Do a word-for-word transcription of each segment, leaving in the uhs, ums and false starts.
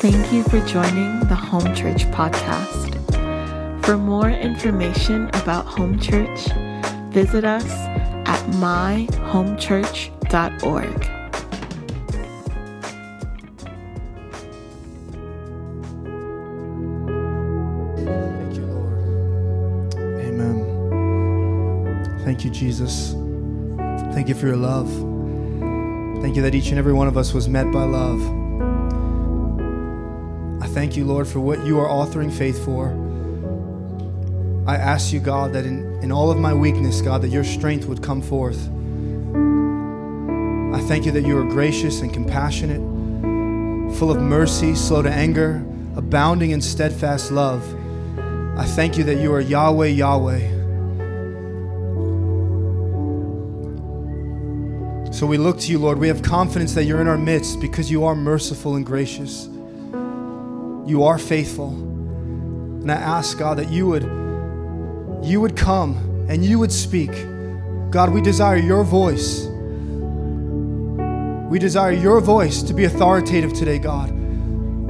Thank you for joining the Home Church Podcast. For more information about Home Church, visit us at my home church dot org. Thank you, Lord. Amen. Thank you, Jesus. Thank you for your love. Thank you that each and every one of us was met by love. I thank you, Lord, for what you are authoring faith for. I ask you, God, that in, in all of my weakness, God, that your strength would come forth. I thank you that you are gracious and compassionate, full of mercy, slow to anger, abounding in steadfast love. I thank you that you are Yahweh, Yahweh. So we look to you, Lord. We have confidence that you're in our midst because you are merciful and gracious. You are faithful. And I ask, God, that you would, you would come and you would speak. God, we desire your voice. We desire your voice to be authoritative today, God.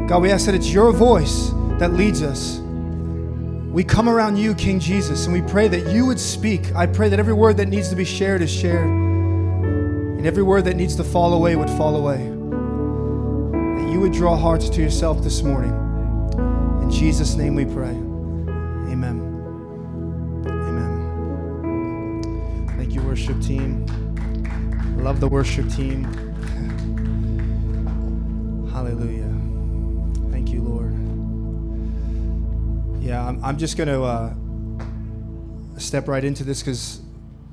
God, we ask that it's your voice that leads us. We come around you, King Jesus, and we pray that you would speak. I pray that every word that needs to be shared is shared. And every word that needs to fall away would fall away. That you would draw hearts to yourself this morning. In Jesus' name we pray. Amen. Amen. Thank you, worship team. I love the worship team. Hallelujah. Thank you, Lord. Yeah, I'm, I'm just going to uh, step right into this because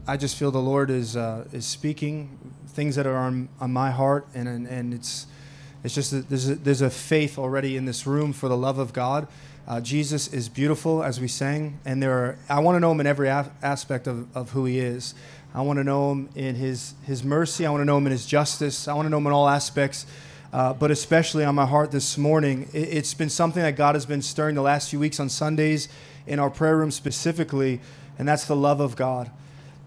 I just feel the Lord is uh, is speaking things that are on, on my heart, and and, and it's it's just that there's a, there's a faith already in this room for the love of God. Uh, Jesus is beautiful, as we sang, and there are, I want to know him in every a- aspect of, of who he is. I want to know him in his his mercy. I want to know him in his justice. I want to know him in all aspects, uh, but especially on my heart this morning. It, it's been something that God has been stirring the last few weeks on Sundays in our prayer room specifically, and that's the love of God.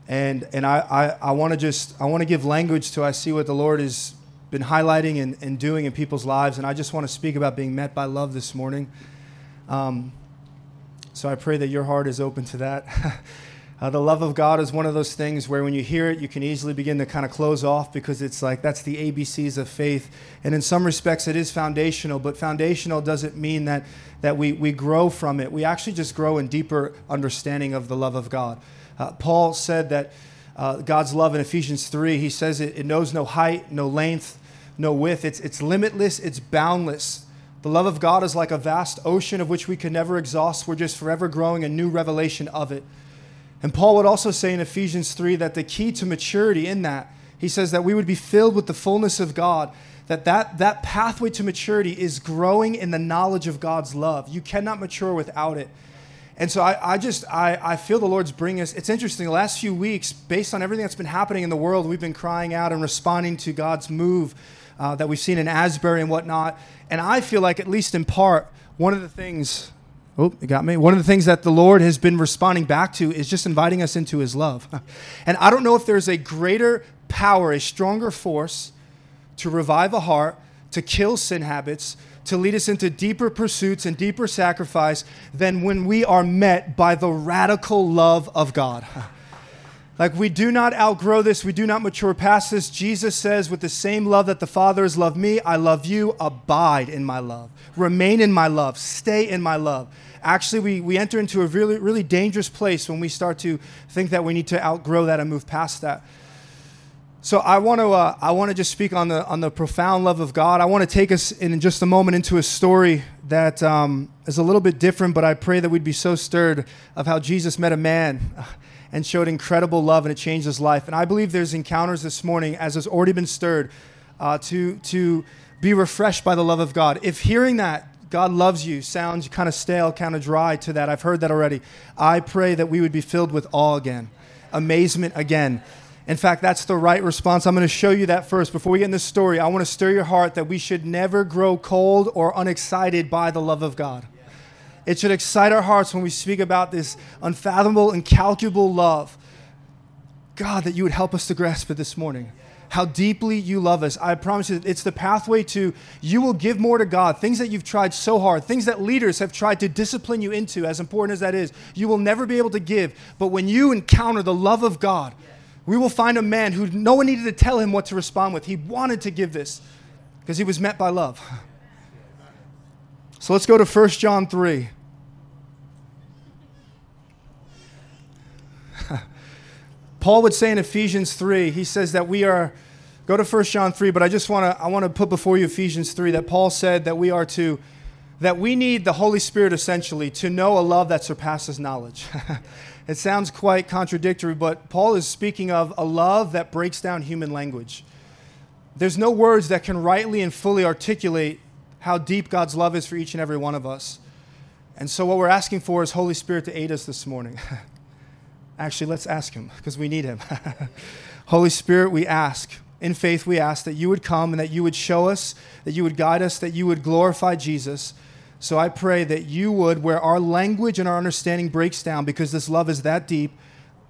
And and I, I, I want to just, I want to give language to I see what the Lord has been highlighting and, and doing in people's lives. And I just want to speak about being met by love this morning. Um, so I pray that your heart is open to that. uh, the love of God is one of those things where when you hear it, you can easily begin to kind of close off because it's like, that's the A B Cs of faith. And in some respects, it is foundational, but foundational doesn't mean that, that we, we grow from it. We actually just grow in deeper understanding of the love of God. Uh, Paul said that uh, God's love in Ephesians three, he says it, it knows no height, no length, no width. It's, it's limitless. It's boundless. The love of God is like a vast ocean of which we can never exhaust. We're just forever growing a new revelation of it. And Paul would also say in Ephesians three that the key to maturity in that, he says that we would be filled with the fullness of God, that that, that pathway to maturity is growing in the knowledge of God's love. You cannot mature without it. And so I, I just, I, I feel the Lord's bringing us. It's interesting, the last few weeks, based on everything that's been happening in the world, we've been crying out and responding to God's move uh, that we've seen in Asbury and whatnot. And I feel like, at least in part, one of the things, oh, it got me. One of the things that the Lord has been responding back to is just inviting us into his love. And I don't know if there's a greater power, a stronger force to revive a heart, to kill sin habits, to lead us into deeper pursuits and deeper sacrifice than when we are met by the radical love of God. Like, we do not outgrow this. We do not mature past this. Jesus says, with the same love that the Father has loved me, I love you. Abide in my love. Remain in my love. Stay in my love. Actually, we, we enter into a really, really dangerous place when we start to think that we need to outgrow that and move past that. So I want to uh, I want to just speak on the on the profound love of God. I want to take us in just a moment into a story that um, is a little bit different, but I pray that we'd be so stirred of how Jesus met a man and showed incredible love, and it changed his life. And I believe there's encounters this morning, as has already been stirred, uh, to to be refreshed by the love of God. If hearing that God loves you sounds kind of stale, kind of dry to that, I've heard that already. I pray that we would be filled with awe again, amazement again. In fact, that's the right response. I'm going to show you that first. Before we get in this story, I want to stir your heart that we should never grow cold or unexcited by the love of God. It should excite our hearts when we speak about this unfathomable, incalculable love. God, that you would help us to grasp it this morning. how deeply you love us. I promise you, it's the pathway to, you will give more to God. Things that you've tried so hard, things that leaders have tried to discipline you into, as important as that is, you will never be able to give. But when you encounter the love of God, we will find a man who no one needed to tell him what to respond with. He wanted to give this because he was met by love. So let's go to First John three. Paul would say in Ephesians three, he says that we are, go to First John three, but I just want to, I want to put before you Ephesians three, that Paul said that we are to, that we need the Holy Spirit essentially to know a love that surpasses knowledge. It sounds quite contradictory, but Paul is speaking of a love that breaks down human language. There's no words that can rightly and fully articulate how deep God's love is for each and every one of us. And so what we're asking for is Holy Spirit to aid us this morning. Actually, let's ask him, because we need him. Holy Spirit, we ask, in faith we ask, that you would come and that you would show us, that you would guide us, that you would glorify Jesus. So I pray that you would, where our language and our understanding breaks down, because this love is that deep,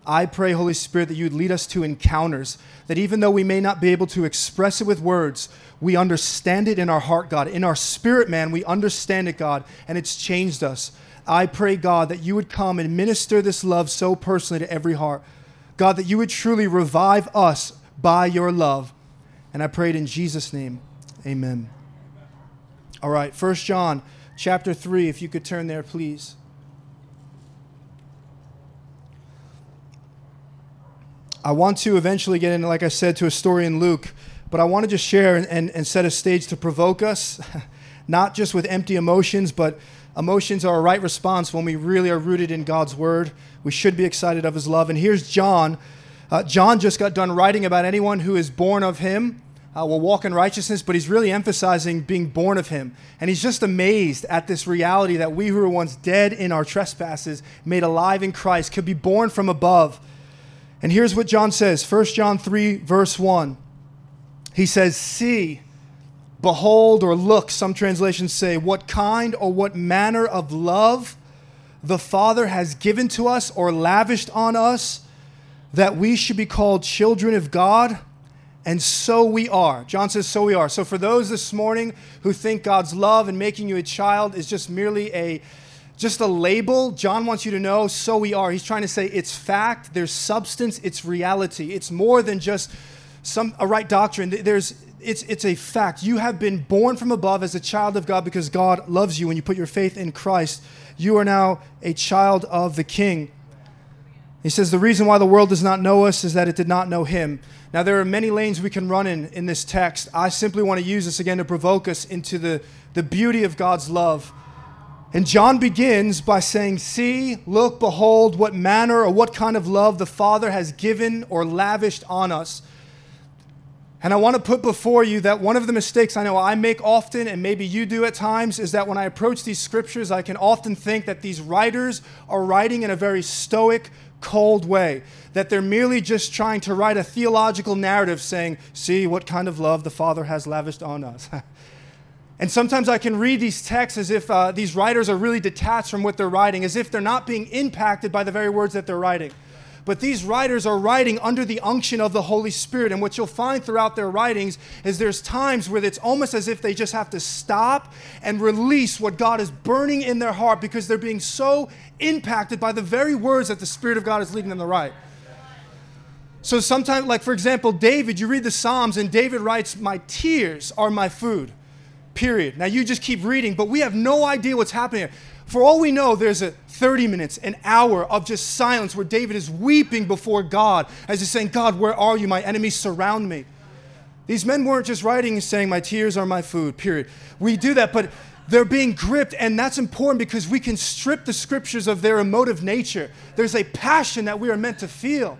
I pray, Holy Spirit, that you would lead us to encounters, that even though we may not be able to express it with words, we understand it in our heart, God. In our spirit, man, we understand it, God, and it's changed us. I pray, God, that you would come and minister this love so personally to every heart. God, that you would truly revive us by your love. And I pray it in Jesus' name. Amen. All right, First John chapter three, if you could turn there, please. I want to eventually get into, like I said, to a story in Luke, but I want to just share and, and, and set a stage to provoke us, not just with empty emotions, but emotions are a right response when we really are rooted in God's word. We should be excited of his love. And here's John. Uh, John just got done writing about anyone who is born of him uh, will walk in righteousness, but he's really emphasizing being born of him. And he's just amazed at this reality that we who were once dead in our trespasses, made alive in Christ, could be born from above. And here's what John says, First John three, verse one. He says, see, behold, or look, some translations say, what kind or what manner of love the Father has given to us or lavished on us, that we should be called children of God, and so we are. John says, so we are. So for those this morning who think God's love and making you a child is just merely a Just a label, John wants you to know, so we are. He's trying to say it's fact, there's substance, it's reality. It's more than just some a right doctrine. There's it's it's a fact. You have been born from above as a child of God because God loves you. When you put your faith in Christ, you are now a child of the King. He says the reason why the world does not know us is that it did not know him. Now there are many lanes we can run in in this text. I simply want to use this again to provoke us into the, the beauty of God's love. And John begins by saying, see, look, behold, what manner or what kind of love the Father has given or lavished on us. And I want to put before you that one of the mistakes I know I make often, and maybe you do at times, is that when I approach these scriptures, I can often think that these writers are writing in a very stoic, cold way, that they're merely just trying to write a theological narrative saying, see, what kind of love the Father has lavished on us. And sometimes I can read these texts as if uh, these writers are really detached from what they're writing, as if they're not being impacted by the very words that they're writing. But these writers are writing under the unction of the Holy Spirit. And what you'll find throughout their writings is there's times where it's almost as if they just have to stop and release what God is burning in their heart because they're being so impacted by the very words that the Spirit of God is leading them to write. So sometimes, like for example, David, you read the Psalms and David writes, my tears are my food. Period. Now you just keep reading, but we have no idea what's happening here. For all we know, there's a thirty minutes, an hour of just silence where David is weeping before God as he's saying, God, where are you? My enemies surround me. These men weren't just writing and saying, my tears are my food, period. We do that, but they're being gripped, and that's important because we can strip the scriptures of their emotive nature. There's a passion that we are meant to feel.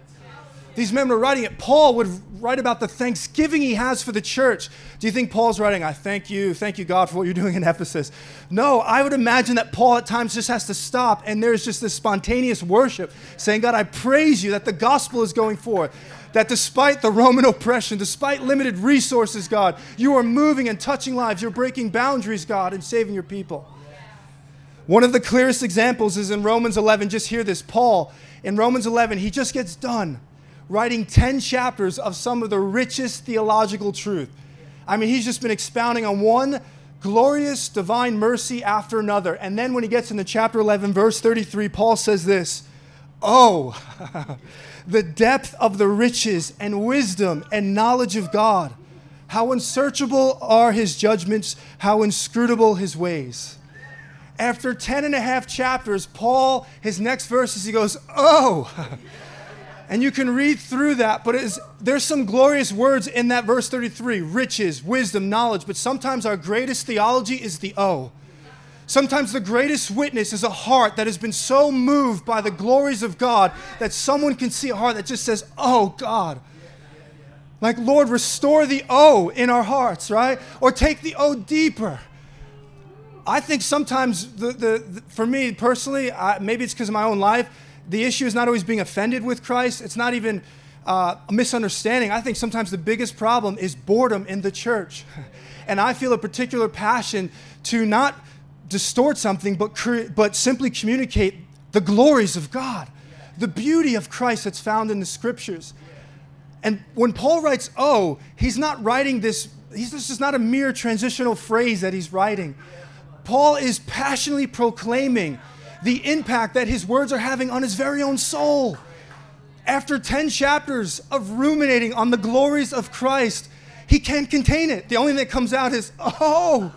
These men were writing it. Paul would write about the thanksgiving he has for the church. Do you think Paul's writing, I thank you, thank you God for what you're doing in Ephesus? No, I would imagine that Paul at times just has to stop and there's just this spontaneous worship saying, God, I praise you that the gospel is going forth, that despite the Roman oppression, despite limited resources, God, you are moving and touching lives. You're breaking boundaries, God, and saving your people. One of the clearest examples is in Romans eleven. Just hear this. Paul, in Romans eleven, he just gets done writing ten chapters of some of the richest theological truth. I mean, he's just been expounding on one glorious divine mercy after another. And then when he gets into chapter eleven, verse thirty-three, Paul says this, "Oh, the depth of the riches and wisdom and knowledge of God. How unsearchable are his judgments, how inscrutable his ways." After ten and a half chapters, Paul, his next verse is he goes, "Oh." And you can read through that, but it is, there's some glorious words in that verse thirty-three, riches, wisdom, knowledge, but sometimes our greatest theology is the oh. Sometimes the greatest witness is a heart that has been so moved by the glories of God that someone can see a heart that just says, "Oh, God." Like, Lord, restore the oh in our hearts, right? Or take the oh deeper. I think sometimes, the, the, the for me personally, I, maybe it's because of my own life, the issue is not always being offended with Christ. It's not even uh, a misunderstanding. I think sometimes the biggest problem is boredom in the church. And I feel a particular passion to not distort something, but cre- but simply communicate the glories of God, the beauty of Christ that's found in the Scriptures. And when Paul writes, oh, he's not writing this, he's, this is not a mere transitional phrase that he's writing. Paul is passionately proclaiming the impact that his words are having on his very own soul. After ten chapters of ruminating on the glories of Christ, he can't contain it. The only thing that comes out is, oh,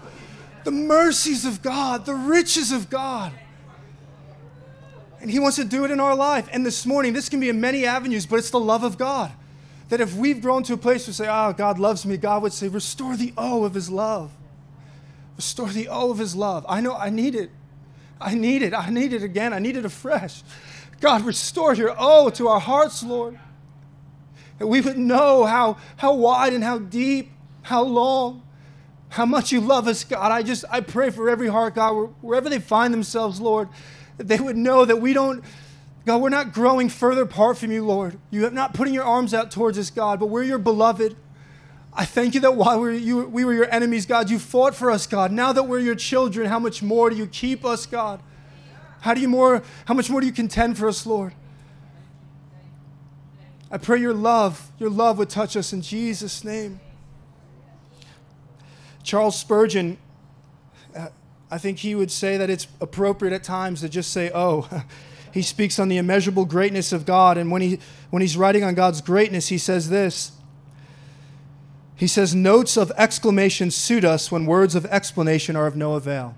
the mercies of God, the riches of God. And he wants to do it in our life. And this morning, this can be in many avenues, but it's the love of God. That if we've grown to a place where we say, oh, God loves me, God would say, restore the oh of his love. Restore the oh of his love. I know I need it. I need it. I need it again. I need it afresh. God, restore your oh to our hearts, Lord. That we would know how, how wide and how deep, how long, how much you love us, God. I just, I pray for every heart, God, wherever they find themselves, Lord, that they would know that we don't, God, we're not growing further apart from you, Lord. You have not putting your arms out towards us, God, but we're your beloved. I thank you that while we were, you, we were your enemies, God, you fought for us, God. Now that we're your children, how much more do you keep us, God? How do you more? How much more do you contend for us, Lord? I pray your love, your love would touch us in Jesus' name. Charles Spurgeon, uh, I think he would say that it's appropriate at times to just say, oh. He speaks on the immeasurable greatness of God. And when he when he's writing on God's greatness, he says this. He says, notes of exclamation suit us when words of explanation are of no avail.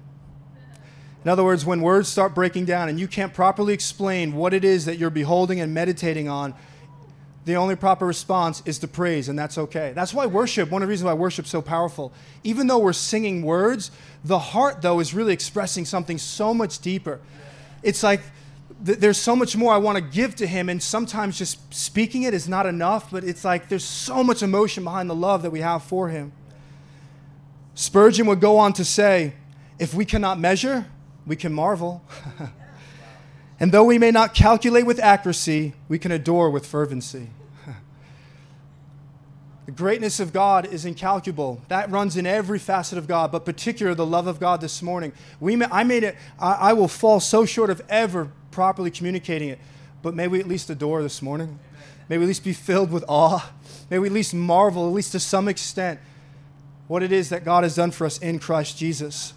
In other words, when words start breaking down and you can't properly explain what it is that you're beholding and meditating on, the only proper response is to praise, and that's okay. That's why worship, one of the reasons why worship is so powerful. Even though we're singing words, the heart, though, is really expressing something so much deeper. It's like, there's so much more I want to give to him, and sometimes just speaking it is not enough, but it's like there's so much emotion behind the love that we have for him. Spurgeon would go on to say, if we cannot measure, we can marvel. And though we may not calculate with accuracy, we can adore with fervency. The greatness of God is incalculable. That runs in every facet of God, but particularly the love of God this morning. We, may, I made it. I, I will fall so short of ever properly communicating it, but may we at least adore this morning. May we at least be filled with awe. May we at least marvel, at least to some extent, what it is that God has done for us in Christ Jesus.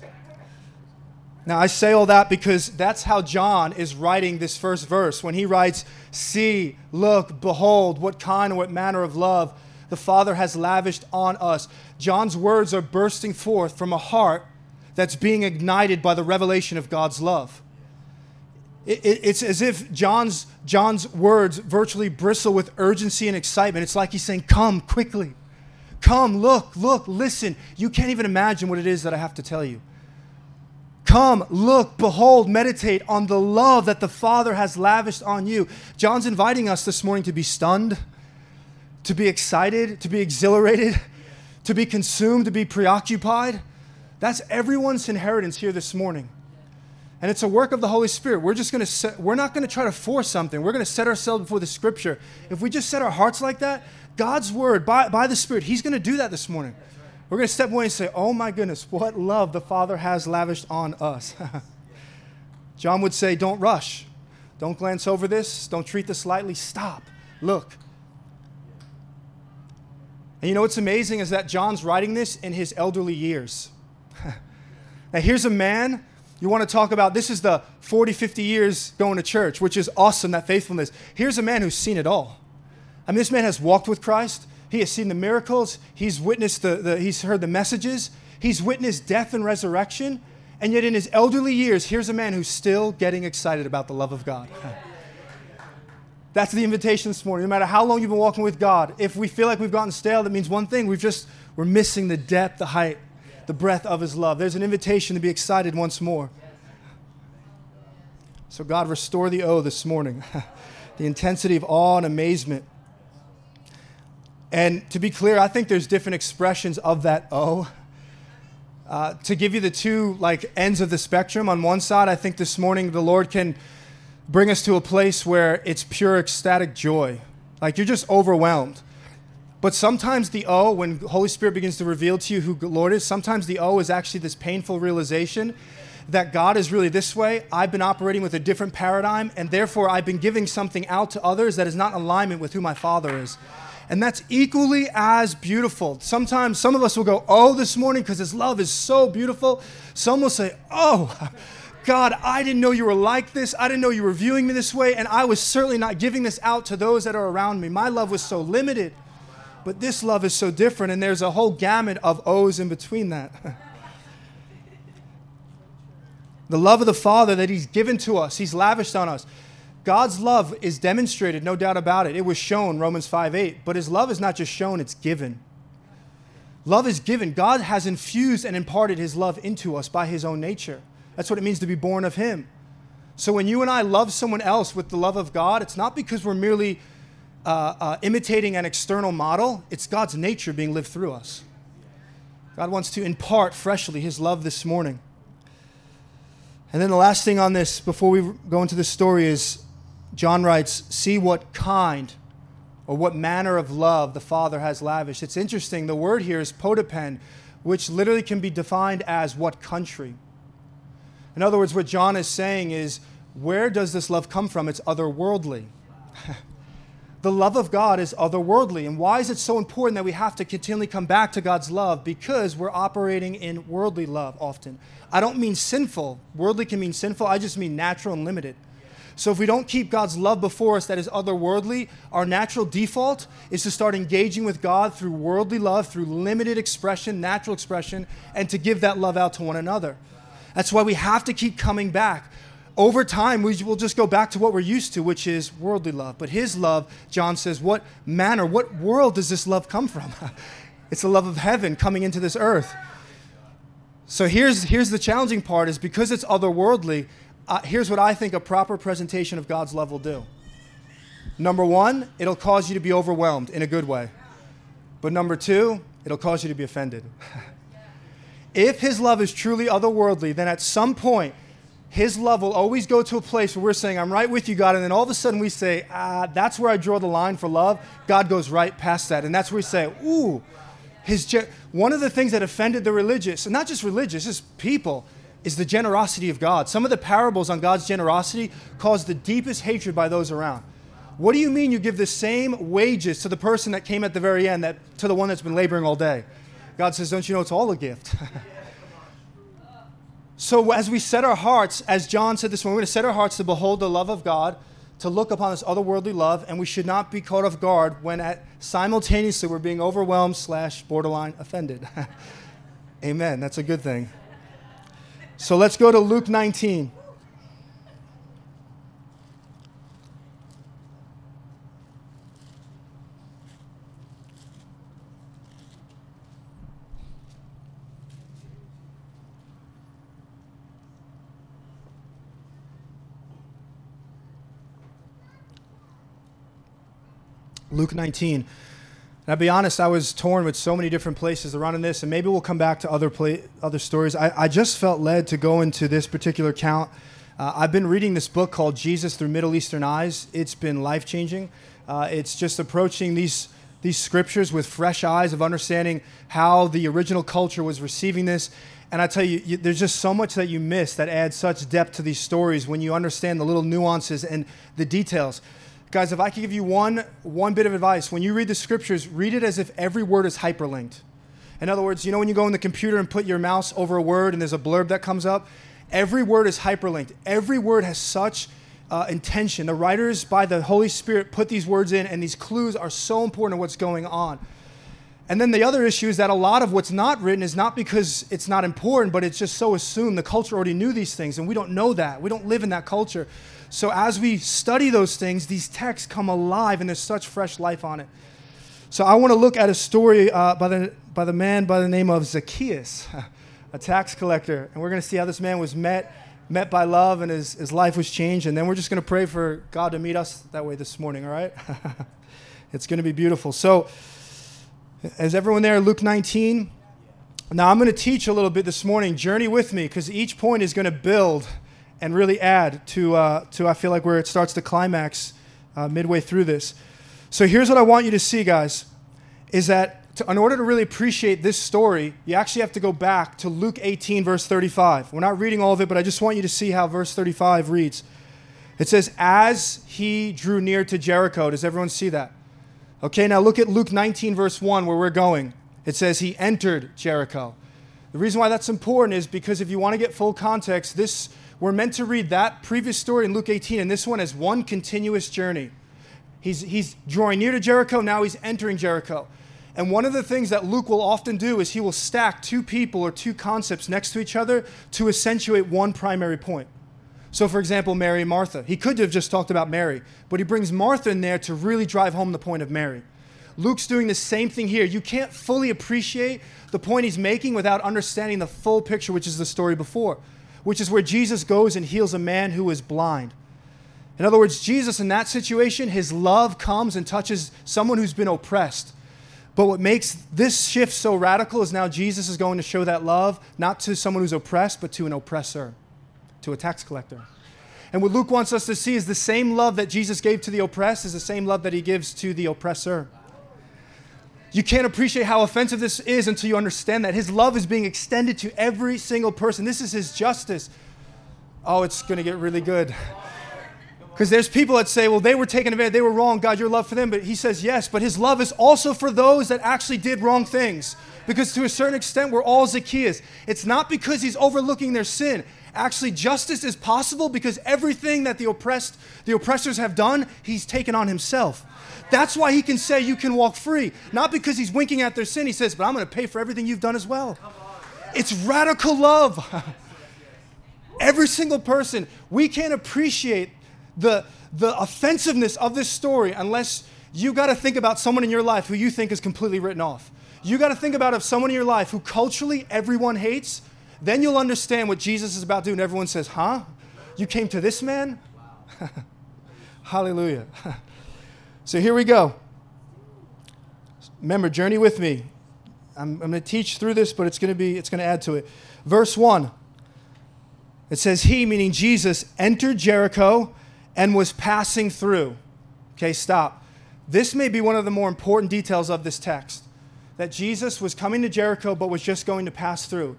Now, I say all that because that's how John is writing this first verse. When he writes, see, look, behold, what kind and what manner of love the Father has lavished on us. John's words are bursting forth from a heart that's being ignited by the revelation of God's love. It, it, it's as if John's, John's words virtually bristle with urgency and excitement. It's like he's saying, come quickly. Come, look, look, listen. You can't even imagine what it is that I have to tell you. Come, look, behold, meditate on the love that the Father has lavished on you. John's inviting us this morning to be stunned, to be excited, to be exhilarated, to be consumed, to be preoccupied. That's everyone's inheritance here this morning. And it's a work of the Holy Spirit. We're just going to we're not going to try to force something. We're going to set ourselves before the Scripture. If we just set our hearts like that, God's word by, by the Spirit, he's going to do that this morning. We're going to step away and say, "Oh my goodness, what love the Father has lavished on us." John would say, "Don't rush. Don't glance over this. Don't treat this lightly. Stop. Look. And you know what's amazing is that John's writing this in his elderly years. Now here's a man, you want to talk about, this is the forty, fifty years going to church, which is awesome, that faithfulness. Here's a man who's seen it all. I mean, this man has walked with Christ. He has seen the miracles. He's witnessed the, the he's heard the messages. He's witnessed death and resurrection. And yet in his elderly years, here's a man who's still getting excited about the love of God. That's the invitation this morning. No matter how long you've been walking with God, if we feel like we've gotten stale, that means one thing. We've just, we're missing the depth, the height, the breadth of his love. There's an invitation to be excited once more. So God, restore the awe this morning, the intensity of awe and amazement. And to be clear, I think there's different expressions of that awe. Uh, to give you the two like ends of the spectrum, on one side, I think this morning the Lord can bring us to a place where it's pure ecstatic joy. Like you're just overwhelmed. But sometimes the O, when the Holy Spirit begins to reveal to you who the Lord is, sometimes the O is actually this painful realization that God is really this way. I've been operating with a different paradigm, and therefore I've been giving something out to others that is not in alignment with who my Father is. And that's equally as beautiful. Sometimes some of us will go, oh, this morning, because his love is so beautiful. Some will say, oh, God, I didn't know you were like this. I didn't know you were viewing me this way. And I was certainly not giving this out to those that are around me. My love was so limited. But this love is so different. And there's a whole gamut of O's in between that. The love of the Father that he's given to us, he's lavished on us. God's love is demonstrated, no doubt about it. It was shown, Romans five eight. But his love is not just shown, it's given. Love is given. God has infused and imparted his love into us by his own nature. That's what it means to be born of him. So when you and I love someone else with the love of God, it's not because we're merely uh, uh, imitating an external model. It's God's nature being lived through us. God wants to impart freshly his love this morning. And then the last thing on this, before we go into this story, is John writes, see what kind or what manner of love the Father has lavished. It's interesting. The word here is potipen, which literally can be defined as what country. In other words, what John is saying is, where does this love come from? It's otherworldly. The love of God is otherworldly. And why is it so important that we have to continually come back to God's love? Because we're operating in worldly love often. I don't mean sinful. Worldly can mean sinful. I just mean natural and limited. So if we don't keep God's love before us that is otherworldly, our natural default is to start engaging with God through worldly love, through limited expression, natural expression, and to give that love out to one another. That's why we have to keep coming back. Over time, we will just go back to what we're used to, which is worldly love. But his love, John says, what manner, what world does this love come from? It's the love of heaven coming into this earth. So here's, here's the challenging part is because it's otherworldly, Uh, here's what I think a proper presentation of God's love will do. Number one, it'll cause you to be overwhelmed in a good way. But number two, it'll cause you to be offended. If his love is truly otherworldly, then at some point, his love will always go to a place where we're saying, I'm right with you, God. And then all of a sudden we say, ah, that's where I draw the line for love. God goes right past that. And that's where we say, ooh, his ge- one of the things that offended the religious, and not just religious, just people, is the generosity of God. Some of the parables on God's generosity cause the deepest hatred by those around. What do you mean you give the same wages to the person that came at the very end, that to the one that's been laboring all day? God says, don't you know it's all a gift? So as we set our hearts, as John said this morning, we're going to set our hearts to behold the love of God, to look upon this otherworldly love, and we should not be caught off guard when at simultaneously we're being overwhelmed slash borderline offended. Amen. That's a good thing. So let's go to Luke nineteen. Luke nineteen. And I'll be honest, I was torn with so many different places around in this, and maybe we'll come back to other pla- other stories. I, I just felt led to go into this particular account. Uh, I've been reading this book called Jesus Through Middle Eastern Eyes. It's been life-changing. Uh, it's just approaching these, these scriptures with fresh eyes of understanding how the original culture was receiving this. And I tell you, you, there's just so much that you miss that adds such depth to these stories when you understand the little nuances and the details. Guys, if I could give you one, one bit of advice, when you read the scriptures, read it as if every word is hyperlinked. In other words, you know when you go in the computer and put your mouse over a word and there's a blurb that comes up? Every word is hyperlinked. Every word has such uh, intention. The writers, by the Holy Spirit, put these words in, and these clues are so important to what's going on. And then the other issue is that a lot of what's not written is not because it's not important, but it's just so assumed. The culture already knew these things, and we don't know that. We don't live in that culture. So as we study those things, these texts come alive, and there's such fresh life on it. So I want to look at a story uh, by the by the man by the name of Zacchaeus, a tax collector. And we're going to see how this man was met, met by love, and his, his life was changed. And then we're just going to pray for God to meet us that way this morning, all right? It's going to be beautiful. So is everyone there? Luke nineteen. Now I'm going to teach a little bit this morning. Journey with me, because each point is going to build and really add to, uh, to I feel like, where it starts to climax uh, midway through this. So here's what I want you to see, guys, is that to, in order to really appreciate this story, you actually have to go back to Luke eighteen, verse thirty-five. We're not reading all of it, but I just want you to see how verse thirty-five reads. It says, as he drew near to Jericho. Does everyone see that? Okay, now look at Luke nineteen, verse one, where we're going. It says he entered Jericho. The reason why that's important is because if you want to get full context, this we're meant to read that previous story in Luke eighteen, and this one as one continuous journey. He's, he's drawing near to Jericho, now he's entering Jericho. And one of the things that Luke will often do is he will stack two people or two concepts next to each other to accentuate one primary point. So for example, Mary and Martha. He could have just talked about Mary, but he brings Martha in there to really drive home the point of Mary. Luke's doing the same thing here. You can't fully appreciate the point he's making without understanding the full picture, which is the story before, which is where Jesus goes and heals a man who is blind. In other words, Jesus, in that situation, his love comes and touches someone who's been oppressed. But what makes this shift so radical is now Jesus is going to show that love, not to someone who's oppressed, but to an oppressor, to a tax collector. And what Luke wants us to see is the same love that Jesus gave to the oppressed is the same love that he gives to the oppressor. You can't appreciate how offensive this is until you understand that. His love is being extended to every single person. This is his justice. Oh, it's going to get really good. Because there's people that say, well, they were taken advantage, they were wrong, God, your love for them. But he says, yes, but his love is also for those that actually did wrong things. Because to a certain extent, we're all Zacchaeus. It's not because he's overlooking their sin. Actually, justice is possible because everything that the oppressed, the oppressors have done, he's taken on himself. That's why he can say you can walk free. Not because he's winking at their sin. He says, but I'm going to pay for everything you've done as well. It's radical love. Every single person, we can't appreciate The the offensiveness of this story, unless you got to think about someone in your life who you think is completely written off. You got to think about if someone in your life who culturally everyone hates, then you'll understand what Jesus is about to do. And everyone says, huh? You came to this man? Hallelujah. So here we go. Remember, journey with me. I'm, I'm going to teach through this, but it's going to be it's going to add to it. Verse one, it says, he, meaning Jesus, entered Jericho and was passing through. Okay, stop. This may be one of the more important details of this text, that Jesus was coming to Jericho but was just going to pass through.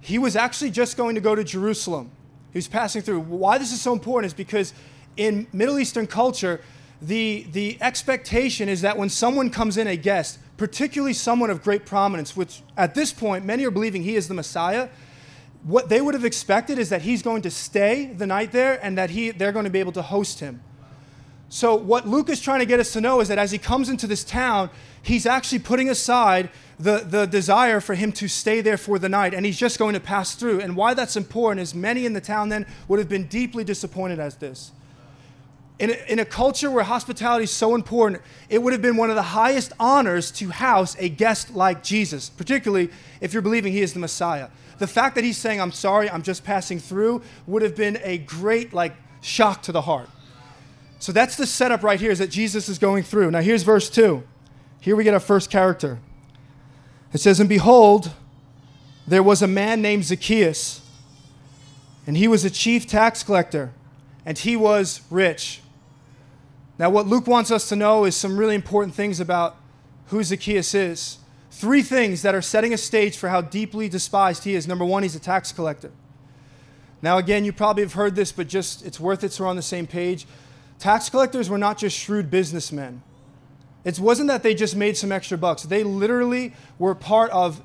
He was actually just going to go to Jerusalem. He was passing through. Why this is so important is because in Middle Eastern culture, the, the expectation is that when someone comes in, a guest, particularly someone of great prominence, which at this point many are believing he is the Messiah, what they would have expected is that he's going to stay the night there and that he they're going to be able to host him. So what Luke is trying to get us to know is that as he comes into this town, he's actually putting aside the, the desire for him to stay there for the night, and he's just going to pass through. And why that's important is many in the town then would have been deeply disappointed at this. In a, in a culture where hospitality is so important, it would have been one of the highest honors to house a guest like Jesus, particularly if you're believing he is the Messiah. The fact that he's saying, I'm sorry, I'm just passing through, would have been a great like shock to the heart. So that's the setup right here, is that Jesus is going through. Now here's verse two. Here we get our first character. It says, and behold, there was a man named Zacchaeus, and he was a chief tax collector, and he was rich. Now what Luke wants us to know is some really important things about who Zacchaeus is. Three things that are setting a stage for how deeply despised he is. Number one, he's a tax collector. Now, again, you probably have heard this, but just it's worth it so we're on the same page. Tax collectors were not just shrewd businessmen. It wasn't that they just made some extra bucks. They literally were part of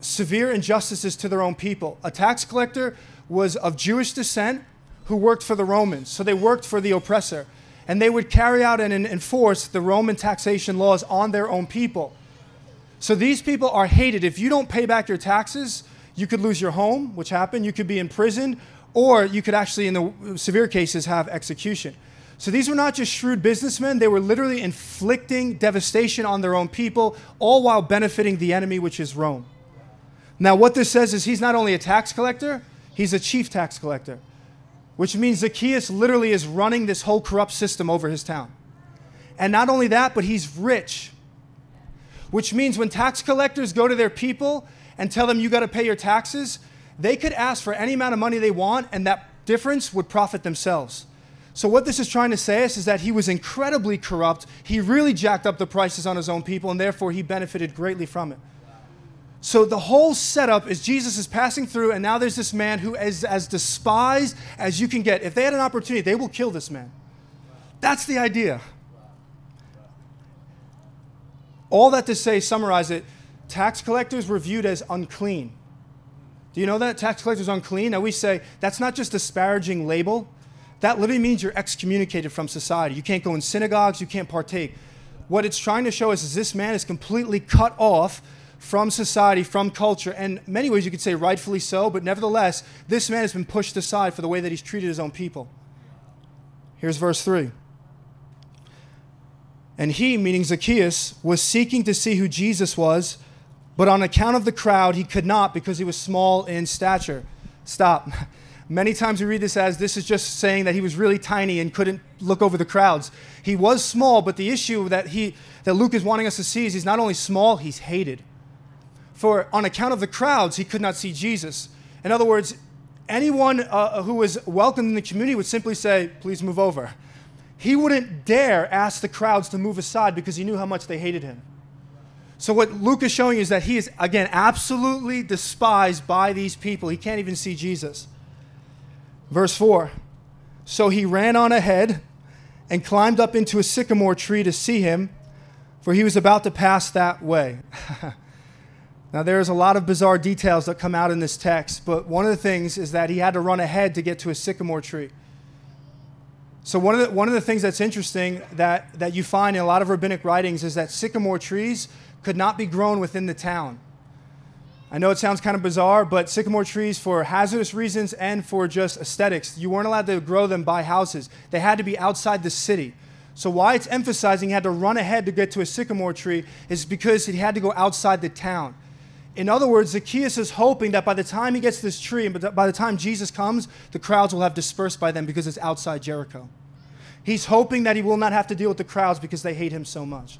severe injustices to their own people. A tax collector was of Jewish descent who worked for the Romans. So they worked for the oppressor. And they would carry out and enforce the Roman taxation laws on their own people. So these people are hated. If you don't pay back your taxes, you could lose your home, which happened. You could be imprisoned, or you could actually, in the severe cases, have execution. So these were not just shrewd businessmen. They were literally inflicting devastation on their own people, all while benefiting the enemy, which is Rome. Now, what this says is he's not only a tax collector, he's a chief tax collector, which means Zacchaeus literally is running this whole corrupt system over his town. And not only that, but he's rich, which means when tax collectors go to their people and tell them you got to pay your taxes, they could ask for any amount of money they want, and that difference would profit themselves. So what this is trying to say is, is that he was incredibly corrupt. He really jacked up the prices on his own people, and therefore he benefited greatly from it. So the whole setup is Jesus is passing through, and now there's this man who is as despised as you can get. If they had an opportunity, they will kill this man. That's the idea. All that to say, summarize it, tax collectors were viewed as unclean. Do you know that? Tax collectors are unclean. Now we say that's not just a disparaging label. That literally means you're excommunicated from society. You can't go in synagogues. You can't partake. What it's trying to show us is this man is completely cut off from society, from culture. And in many ways you could say rightfully so, but nevertheless, this man has been pushed aside for the way that he's treated his own people. Here's verse three. And he, meaning Zacchaeus, was seeking to see who Jesus was, but on account of the crowd, he could not because he was small in stature. Stop. Many times we read this as this is just saying that he was really tiny and couldn't look over the crowds. He was small, but the issue that he that Luke is wanting us to see is he's not only small, he's hated. For on account of the crowds, he could not see Jesus. In other words, anyone uh, who was welcomed in the community would simply say, please move over. He wouldn't dare ask the crowds to move aside because he knew how much they hated him. So what Luke is showing you is that he is, again, absolutely despised by these people. He can't even see Jesus. Verse four, so he ran on ahead and climbed up into a sycamore tree to see him, for he was about to pass that way. Now, there's a lot of bizarre details that come out in this text, but one of the things is that he had to run ahead to get to a sycamore tree. So one of the, one of the things that's interesting that, that you find in a lot of rabbinic writings is that sycamore trees could not be grown within the town. I know it sounds kind of bizarre, but sycamore trees for hazardous reasons and for just aesthetics, you weren't allowed to grow them by houses. They had to be outside the city. So why it's emphasizing he had to run ahead to get to a sycamore tree is because he had to go outside the town. In other words, Zacchaeus is hoping that by the time he gets to this tree, and by the time Jesus comes, the crowds will have dispersed by then because it's outside Jericho. He's hoping that he will not have to deal with the crowds because they hate him so much.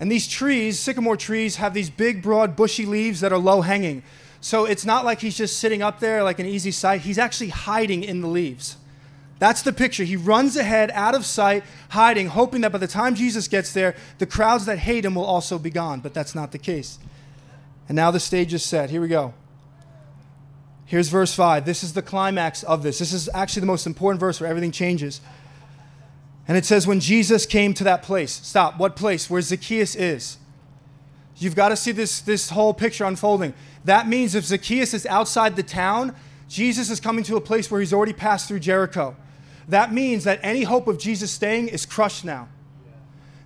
And these trees, sycamore trees, have these big, broad, bushy leaves that are low-hanging. So it's not like he's just sitting up there like an easy sight. He's actually hiding in the leaves. That's the picture. He runs ahead, out of sight, hiding, hoping that by the time Jesus gets there, the crowds that hate him will also be gone. But that's not the case. And now the stage is set. Here we go. Here's verse five. This is the climax of this. This is actually the most important verse where everything changes. And it says, when Jesus came to that place. Stop. What place? Where Zacchaeus is. You've got to see this, this whole picture unfolding. That means if Zacchaeus is outside the town, Jesus is coming to a place where he's already passed through Jericho. That means that any hope of Jesus staying is crushed now.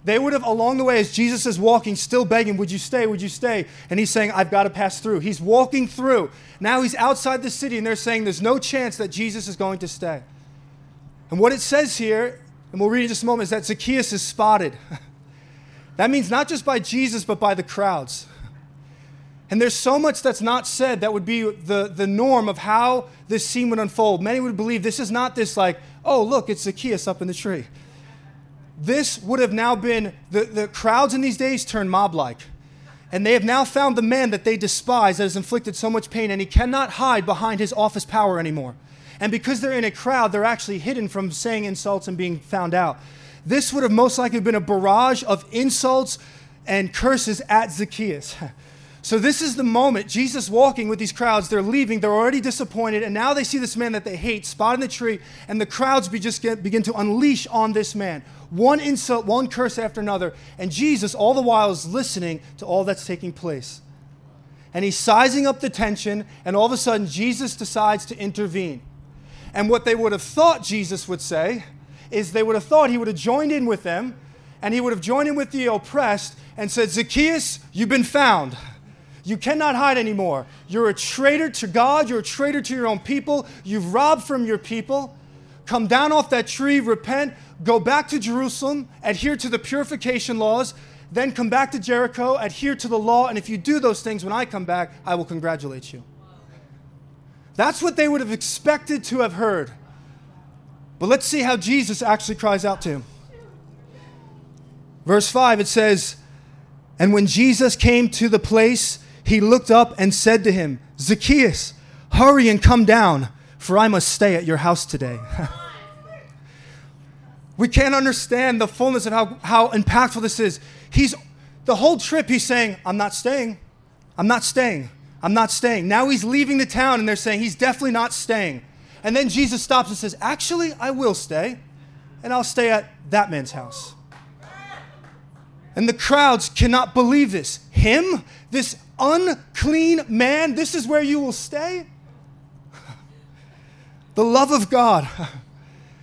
They would have, along the way, as Jesus is walking, still begging, would you stay, would you stay? And he's saying, I've got to pass through. He's walking through. Now he's outside the city, and they're saying there's no chance that Jesus is going to stay. And what it says here, and we'll read it in just a moment, is that Zacchaeus is spotted. That means not just by Jesus, but by the crowds. And there's so much that's not said that would be the, the norm of how this scene would unfold. Many would believe this is not this like, oh, look, it's Zacchaeus up in the tree. This would have now been, the, the crowds in these days turned mob-like. And they have now found the man that they despise that has inflicted so much pain, and he cannot hide behind his office power anymore. And because they're in a crowd, they're actually hidden from saying insults and being found out. This would have most likely been a barrage of insults and curses at Zacchaeus. So this is the moment, Jesus walking with these crowds, they're leaving, they're already disappointed, and now they see this man that they hate, spotted in the tree, and the crowds be just get, begin to unleash on this man. One insult, one curse after another, and Jesus all the while is listening to all that's taking place. And he's sizing up the tension, and all of a sudden Jesus decides to intervene. And what they would have thought Jesus would say is they would have thought he would have joined in with them, and he would have joined in with the oppressed and said, Zacchaeus, you've been found. You cannot hide anymore. You're a traitor to God. You're a traitor to your own people. You've robbed from your people. Come down off that tree, repent, go back to Jerusalem, adhere to the purification laws, then come back to Jericho, adhere to the law, and if you do those things, when I come back, I will congratulate you. That's what they would have expected to have heard. But let's see how Jesus actually cries out to him. Verse five, it says, and when Jesus came to the place, he looked up and said to him, Zacchaeus, hurry and come down, for I must stay at your house today. We can't understand the fullness of how, how impactful this is. He's, the whole trip he's saying, I'm not staying. I'm not staying. I'm not staying. Now he's leaving the town and they're saying he's definitely not staying. And then Jesus stops and says, actually, I will stay, and I'll stay at that man's house. And the crowds cannot believe this. Him, this unclean man, this is where you will stay? The love of God.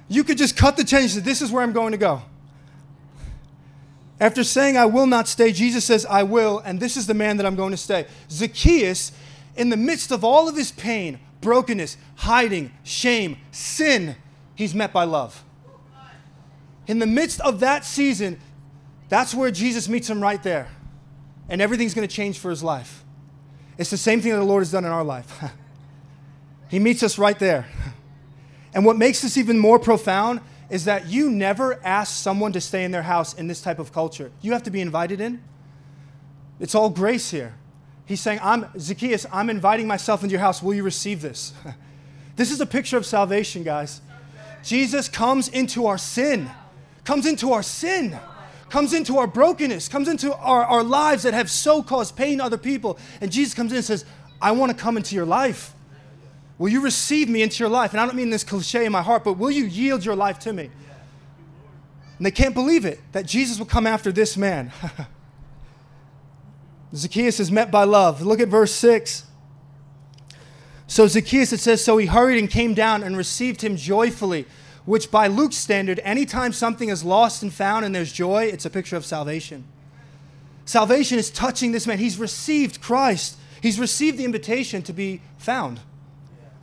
You could just cut the chains and say, this is where I'm going to go. After saying, I will not stay, Jesus says, I will, and this is the man that I'm going to stay. Zacchaeus, in the midst of all of his pain, brokenness, hiding, shame, sin, he's met by love. In the midst of that season, that's where Jesus meets him right there. And everything's going to change for his life. It's the same thing that the Lord has done in our life. He meets us right there. And what makes this even more profound is that you never ask someone to stay in their house in this type of culture. You have to be invited in. It's all grace here. He's saying, I'm Zacchaeus, I'm inviting myself into your house. Will you receive this? This is a picture of salvation, guys. Jesus comes into our sin, comes into our sin. comes into our brokenness, comes into our, our lives that have so caused pain to other people. And Jesus comes in and says, I want to come into your life. Will you receive me into your life? And I don't mean this cliche in my heart, but will you yield your life to me? And they can't believe it, that Jesus will come after this man. Zacchaeus is met by love. Look at verse six. So Zacchaeus, it says, so he hurried and came down and received him joyfully. Which by Luke's standard, anytime something is lost and found and there's joy, it's a picture of salvation. Salvation is touching this man. He's received Christ. He's received the invitation to be found.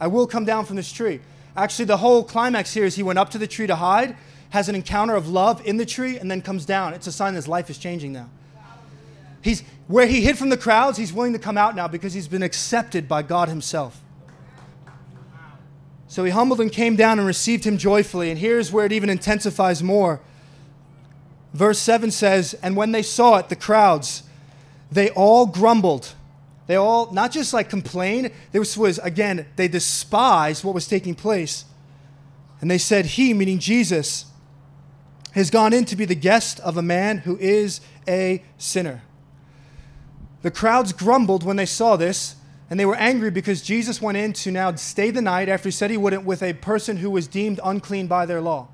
I will come down from this tree. Actually, the whole climax here is he went up to the tree to hide, has an encounter of love in the tree, and then comes down. It's a sign that his life is changing now. He's where he hid from the crowds, he's willing to come out now because he's been accepted by God himself. So he humbled and came down and received him joyfully. And here's where it even intensifies more. Verse seven says, and when they saw it, the crowds, they all grumbled. They all, not just like complained, this was, again, they despised what was taking place. And they said, he, meaning Jesus, has gone in to be the guest of a man who is a sinner. The crowds grumbled when they saw this. And they were angry because Jesus went in to now stay the night after he said he wouldn't with a person who was deemed unclean by their law.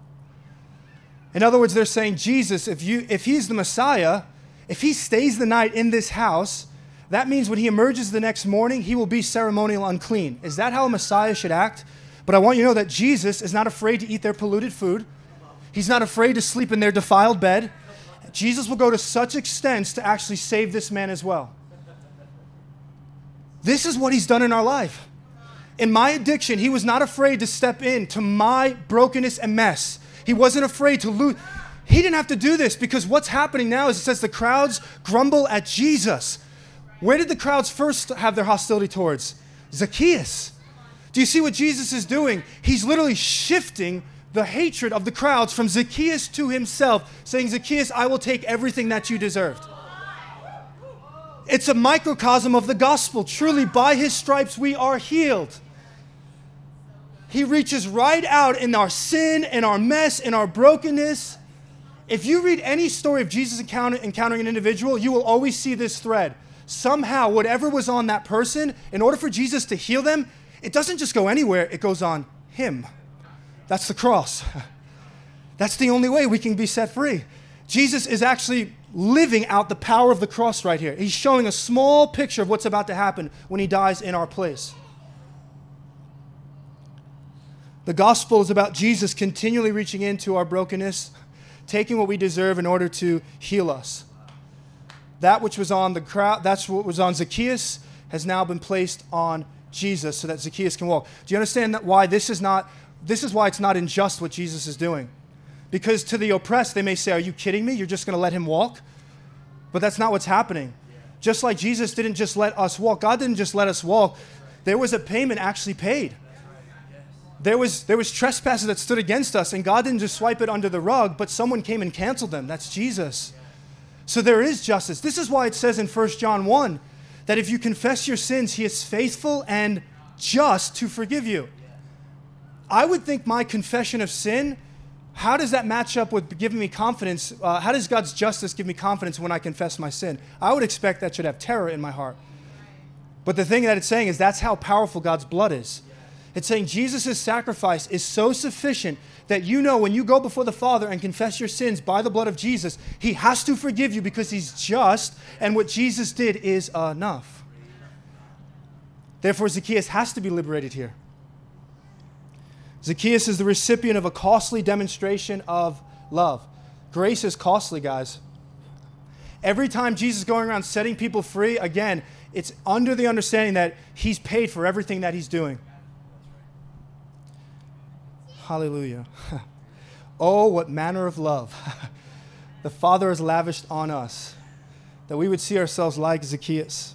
In other words, they're saying, Jesus, if you, if he's the Messiah, if he stays the night in this house, that means when he emerges the next morning, he will be ceremonial unclean. Is that how a Messiah should act? But I want you to know that Jesus is not afraid to eat their polluted food. He's not afraid to sleep in their defiled bed. Jesus will go to such extents to actually save this man as well. This is what he's done in our life. In my addiction, he was not afraid to step in to my brokenness and mess. He wasn't afraid to lose. He didn't have to do this because what's happening now is it says the crowds grumble at Jesus. Where did the crowds first have their hostility towards? Zacchaeus. Do you see what Jesus is doing? He's literally shifting the hatred of the crowds from Zacchaeus to himself, saying, Zacchaeus, I will take everything that you deserved. It's a microcosm of the gospel. Truly, by his stripes, we are healed. He reaches right out in our sin, in our mess, in our brokenness. If you read any story of Jesus encounter, encountering an individual, you will always see this thread. somehow whatever was on that person, in order for Jesus to heal them, it doesn't just go anywhere, it goes on him. That's the cross. That's the only way we can be set free. Jesus is actually living out the power of the cross right here. He's showing a small picture of what's about to happen when he dies in our place. The gospel is about Jesus continually reaching into our brokenness, taking what we deserve in order to heal us. That which was on the crowd, that's what was on Zacchaeus, has now been placed on Jesus so that Zacchaeus can walk. Do you understand that why this is not, this is why it's not unjust what Jesus is doing? Because to the oppressed, they may say, are you kidding me? You're just going to let him walk? But that's not what's happening. Just like Jesus didn't just let us walk, God didn't just let us walk. There was a payment actually paid. There was, there was trespasses that stood against us, and God didn't just swipe it under the rug, but someone came and canceled them. That's Jesus. So there is justice. This is why it says in First John one that if you confess your sins, he is faithful and just to forgive you. I would think my confession of sin, how does that match up with giving me confidence? Uh, how does God's justice give me confidence when I confess my sin? I would expect that should have terror in my heart. But the thing that it's saying is that's how powerful God's blood is. It's saying Jesus' sacrifice is so sufficient that you know when you go before the Father and confess your sins by the blood of Jesus, he has to forgive you because he's just, and what Jesus did is enough. Therefore, Zacchaeus has to be liberated here. Zacchaeus is the recipient of a costly demonstration of love. Grace is costly, guys. Every time Jesus is going around setting people free, again, it's under the understanding that he's paid for everything that he's doing. Hallelujah. Oh, what manner of love the Father has lavished on us, that we would see ourselves like Zacchaeus.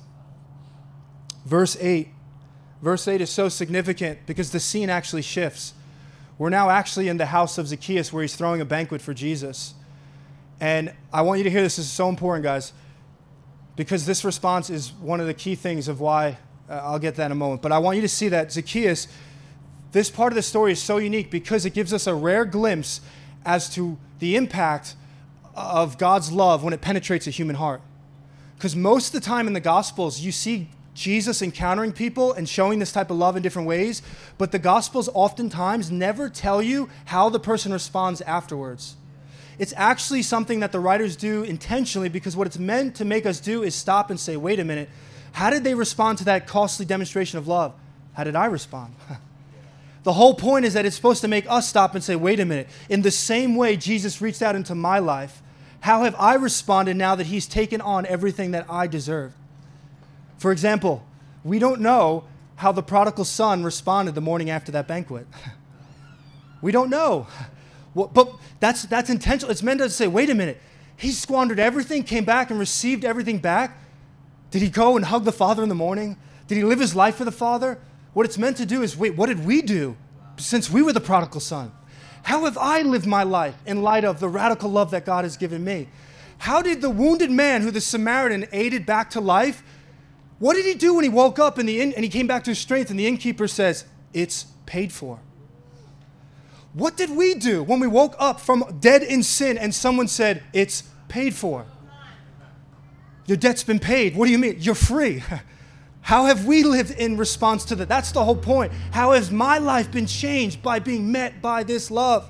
Verse eight. Verse eight is so significant because the scene actually shifts. We're now actually in the house of Zacchaeus where he's throwing a banquet for Jesus. And I want you to hear this. This is so important, guys, because this response is one of the key things of why, uh, I'll get that in a moment. But I want you to see that Zacchaeus, this part of the story is so unique because it gives us a rare glimpse as to the impact of God's love when it penetrates a human heart. Because most of the time in the Gospels, you see Jesus encountering people and showing this type of love in different ways, but the Gospels oftentimes never tell you how the person responds afterwards. It's actually something that the writers do intentionally because what it's meant to make us do is stop and say, wait a minute, how did they respond to that costly demonstration of love? How did I respond? The whole point is that it's supposed to make us stop and say, wait a minute, in the same way Jesus reached out into my life, how have I responded now that he's taken on everything that I deserved? For example, we don't know how the prodigal son responded the morning after that banquet. We don't know. Well, but that's that's intentional. It's meant to say, wait a minute, he squandered everything, came back and received everything back. Did he go and hug the Father in the morning? Did he live his life for the Father? What it's meant to do is, wait, what did we do since we were the prodigal son? How have I lived my life in light of the radical love that God has given me? How did the wounded man who the Samaritan aided back to life, what did he do when he woke up and, the inn, and he came back to his strength and the innkeeper says, it's paid for? What did we do when we woke up from dead in sin and someone said, it's paid for? Your debt's been paid. What do you mean? You're free. How have we lived in response to that? That's the whole point. How has my life been changed by being met by this love?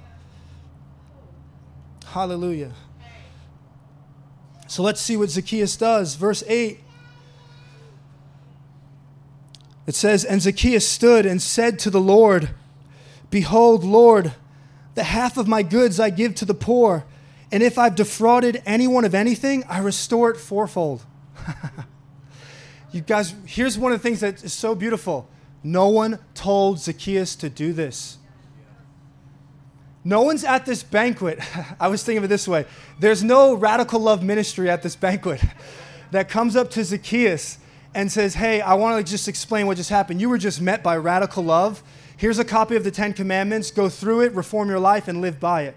Hallelujah. So let's see what Zacchaeus does. Verse eight. It says, and Zacchaeus stood and said to the Lord, behold, Lord, the half of my goods I give to the poor, and if I've defrauded anyone of anything, I restore it fourfold. You guys, here's one of the things that is so beautiful. No one told Zacchaeus to do this. No one's at this banquet. I was thinking of it this way. There's no radical love ministry at this banquet that comes up to Zacchaeus and says, hey, I want to just explain what just happened. You were just met by radical love. Here's a copy of the Ten Commandments. Go through it, reform your life, and live by it.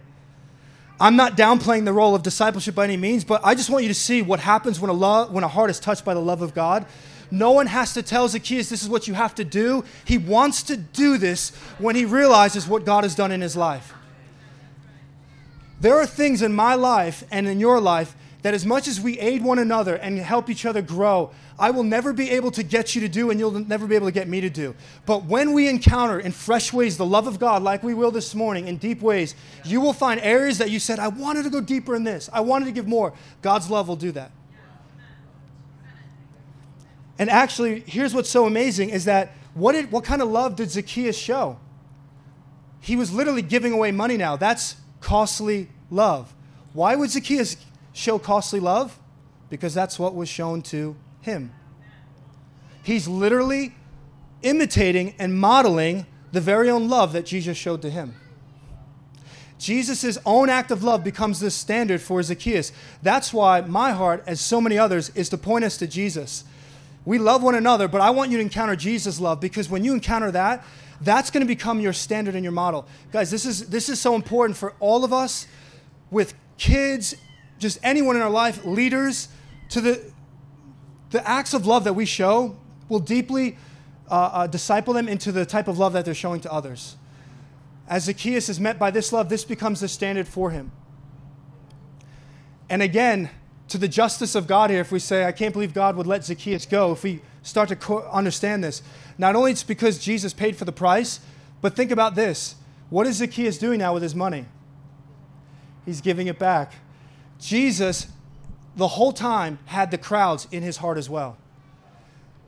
I'm not downplaying the role of discipleship by any means, but I just want you to see what happens when a love, when a heart is touched by the love of God. No one has to tell Zacchaeus this is what you have to do. He wants to do this when he realizes what God has done in his life. There are things in my life and in your life that as much as we aid one another and help each other grow, I will never be able to get you to do, and you'll never be able to get me to do. But when we encounter in fresh ways the love of God, like we will this morning, in deep ways, you will find areas that you said, I wanted to go deeper in this. I wanted to give more. God's love will do that. And actually, here's what's so amazing is that what did, what kind of love did Zacchaeus show? He was literally giving away money now. That's costly love. Why would Zacchaeus show costly love? Because that's what was shown to him. He's literally imitating and modeling the very own love that Jesus showed to him. Jesus' own act of love becomes this standard for Zacchaeus. That's why my heart, as so many others, is to point us to Jesus. We love one another, but I want you to encounter Jesus' love, because when you encounter that, that's going to become your standard and your model. Guys, this is this is so important for all of us, with kids, just anyone in our life, leaders, to the the acts of love that we show will deeply uh, uh, disciple them into the type of love that they're showing to others. As Zacchaeus is met by this love, this becomes the standard for him. And again, to the justice of God here, if we say, I can't believe God would let Zacchaeus go, if we start to co- understand this, not only it's because Jesus paid for the price, but think about this. What is Zacchaeus doing now with his money? He's giving it back. Jesus, the whole time, had the crowds in his heart as well.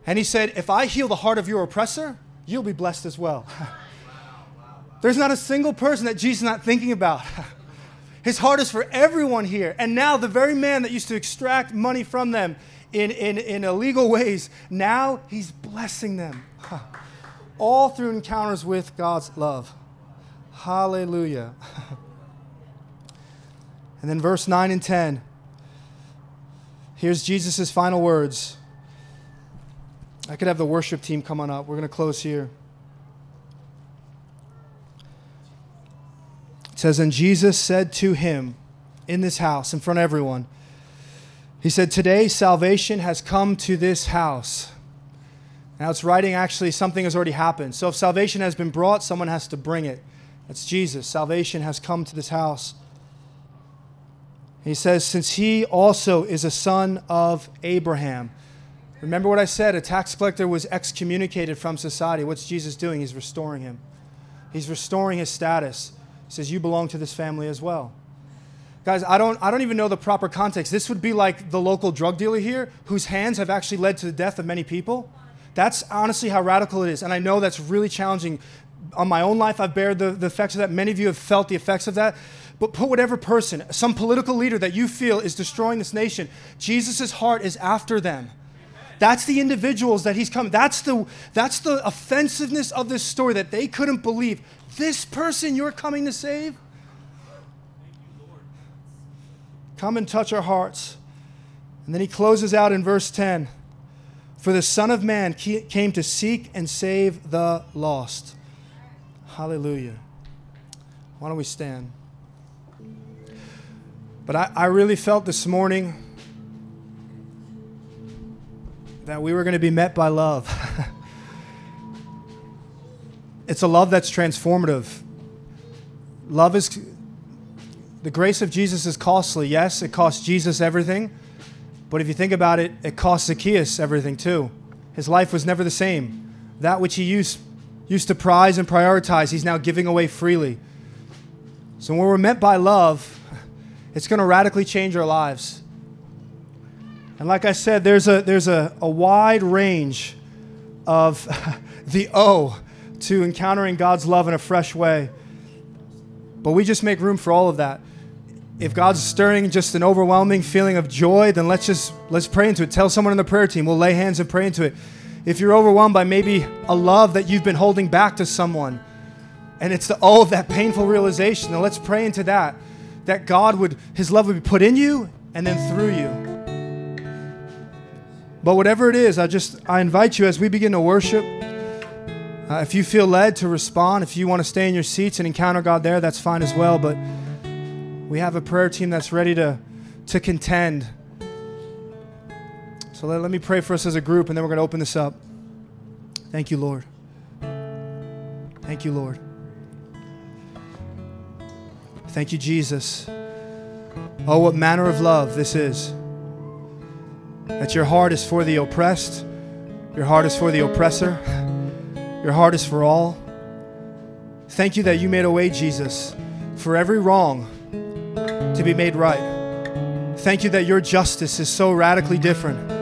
And he said, if I heal the heart of your oppressor, you'll be blessed as well. There's not a single person that Jesus is not thinking about. His heart is for everyone here. And now the very man that used to extract money from them in, in, in illegal ways, now he's blessing them. All through encounters with God's love. Hallelujah. And then verse nine and ten. Here's Jesus' final words. I could have the worship team come on up. We're going to close here. It says, and Jesus said to him in this house, in front of everyone, he said, today salvation has come to this house. Now it's writing, actually, something has already happened. So if salvation has been brought, someone has to bring it. That's Jesus. Salvation has come to this house. He says, since he also is a son of Abraham. Remember what I said, a tax collector was excommunicated from society. What's Jesus doing? He's restoring him. He's restoring his status. He says, you belong to this family as well. Guys, I don't I don't even know the proper context. This would be like the local drug dealer here, whose hands have actually led to the death of many people. That's honestly how radical it is. And I know that's really challenging. On my own life, I've bared the, the effects of that. Many of you have felt the effects of that. But put whatever person, some political leader that you feel is destroying this nation, Jesus' heart is after them. That's the individuals that he's coming. That's the, that's the offensiveness of this story, that they couldn't believe. This person you're coming to save? Come and touch our hearts. And then he closes out in verse ten. For the Son of Man came to seek and save the lost. Hallelujah. Why don't we stand? But I, I really felt this morning that we were going to be met by love. It's a love that's transformative. Love is, the grace of Jesus is costly. Yes, it cost Jesus everything. But if you think about it, it cost Zacchaeus everything too. His life was never the same. That which he used, used to prize and prioritize, he's now giving away freely. So when we're met by love, it's going to radically change our lives. And like I said, there's a there's a, a wide range of the O to encountering God's love in a fresh way. But we just make room for all of that. If God's stirring just an overwhelming feeling of joy, then let's just let's pray into it. Tell someone in the prayer team. We'll lay hands and pray into it. If you're overwhelmed by maybe a love that you've been holding back to someone, and it's the O of that painful realization, then let's pray into that. That God would, his love would be put in you and then through you. But whatever it is, I just, I invite you as we begin to worship, uh, if you feel led to respond, if you want to stay in your seats and encounter God there, that's fine as well. But we have a prayer team that's ready to, to contend. So let, let me pray for us as a group, and then we're going to open this up. Thank you, Lord. Thank you, Lord. Thank you, Jesus. Oh, what manner of love this is, that your heart is for the oppressed, your heart is for the oppressor, your heart is for all. Thank you that you made a way, Jesus, for every wrong to be made right. Thank you that your justice is so radically different.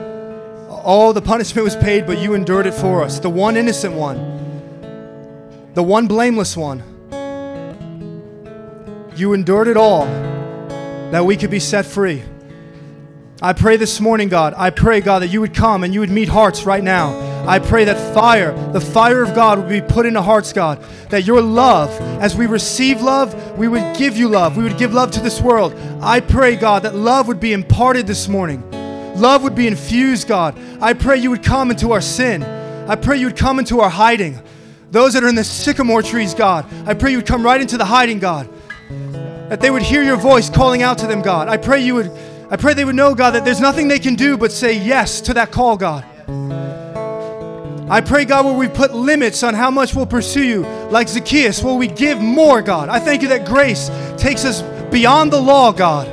All the punishment was paid, but you endured it for us. The one innocent one, the one blameless one. You endured it all that we could be set free. I pray this morning, God, I pray, God, that you would come and you would meet hearts right now. I pray that fire, the fire of God, would be put into hearts, God, that your love, as we receive love, we would give you love. We would give love to this world. I pray, God, that love would be imparted this morning. Love would be infused, God. I pray you would come into our sin. I pray you would come into our hiding. Those that are in the sycamore trees, God, I pray you would come right into the hiding, God, that they would hear your voice calling out to them, God. I pray you would, I pray they would know, God, that there's nothing they can do but say yes to that call, God. I pray, God, will we put limits on how much we'll pursue you? Like Zacchaeus, will we give more, God? I thank you that grace takes us beyond the law, God.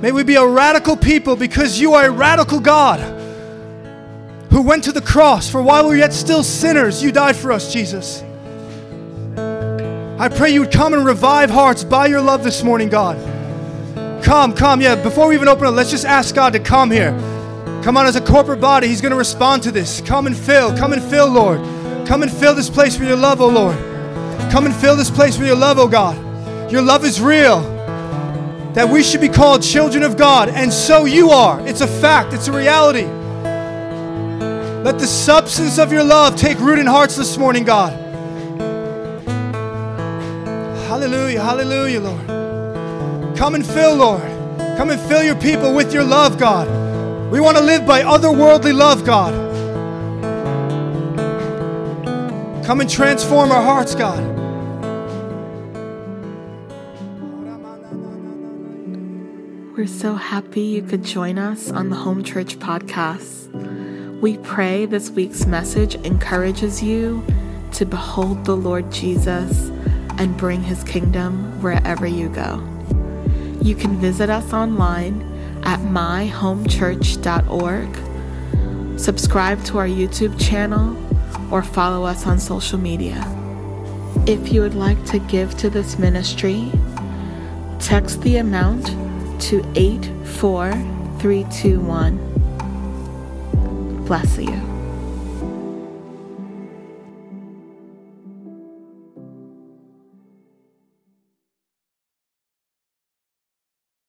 May we be a radical people because you are a radical God who went to the cross, for while we were yet still sinners, you died for us, Jesus. I pray you would come and revive hearts by your love this morning, God. Come, come. Yeah, before we even open up, let's just ask God to come here. Come on, as a corporate body, he's going to respond to this. Come and fill. Come and fill, Lord. Come and fill this place with your love, oh Lord. Come and fill this place with your love, oh God. Your love is real. That we should be called children of God, and so you are. It's a fact. It's a reality. Let the substance of your love take root in hearts this morning, God. Hallelujah, hallelujah, Lord. Come and fill, Lord. Come and fill your people with your love, God. We want to live by otherworldly love, God. Come and transform our hearts, God. We're so happy you could join us on the Home Church Podcast. We pray this week's message encourages you to behold the Lord Jesus and bring his kingdom wherever you go. You can visit us online at my home church dot org, subscribe to our YouTube channel, or follow us on social media. If you would like to give to this ministry, text the amount to eight four three two one. Bless you.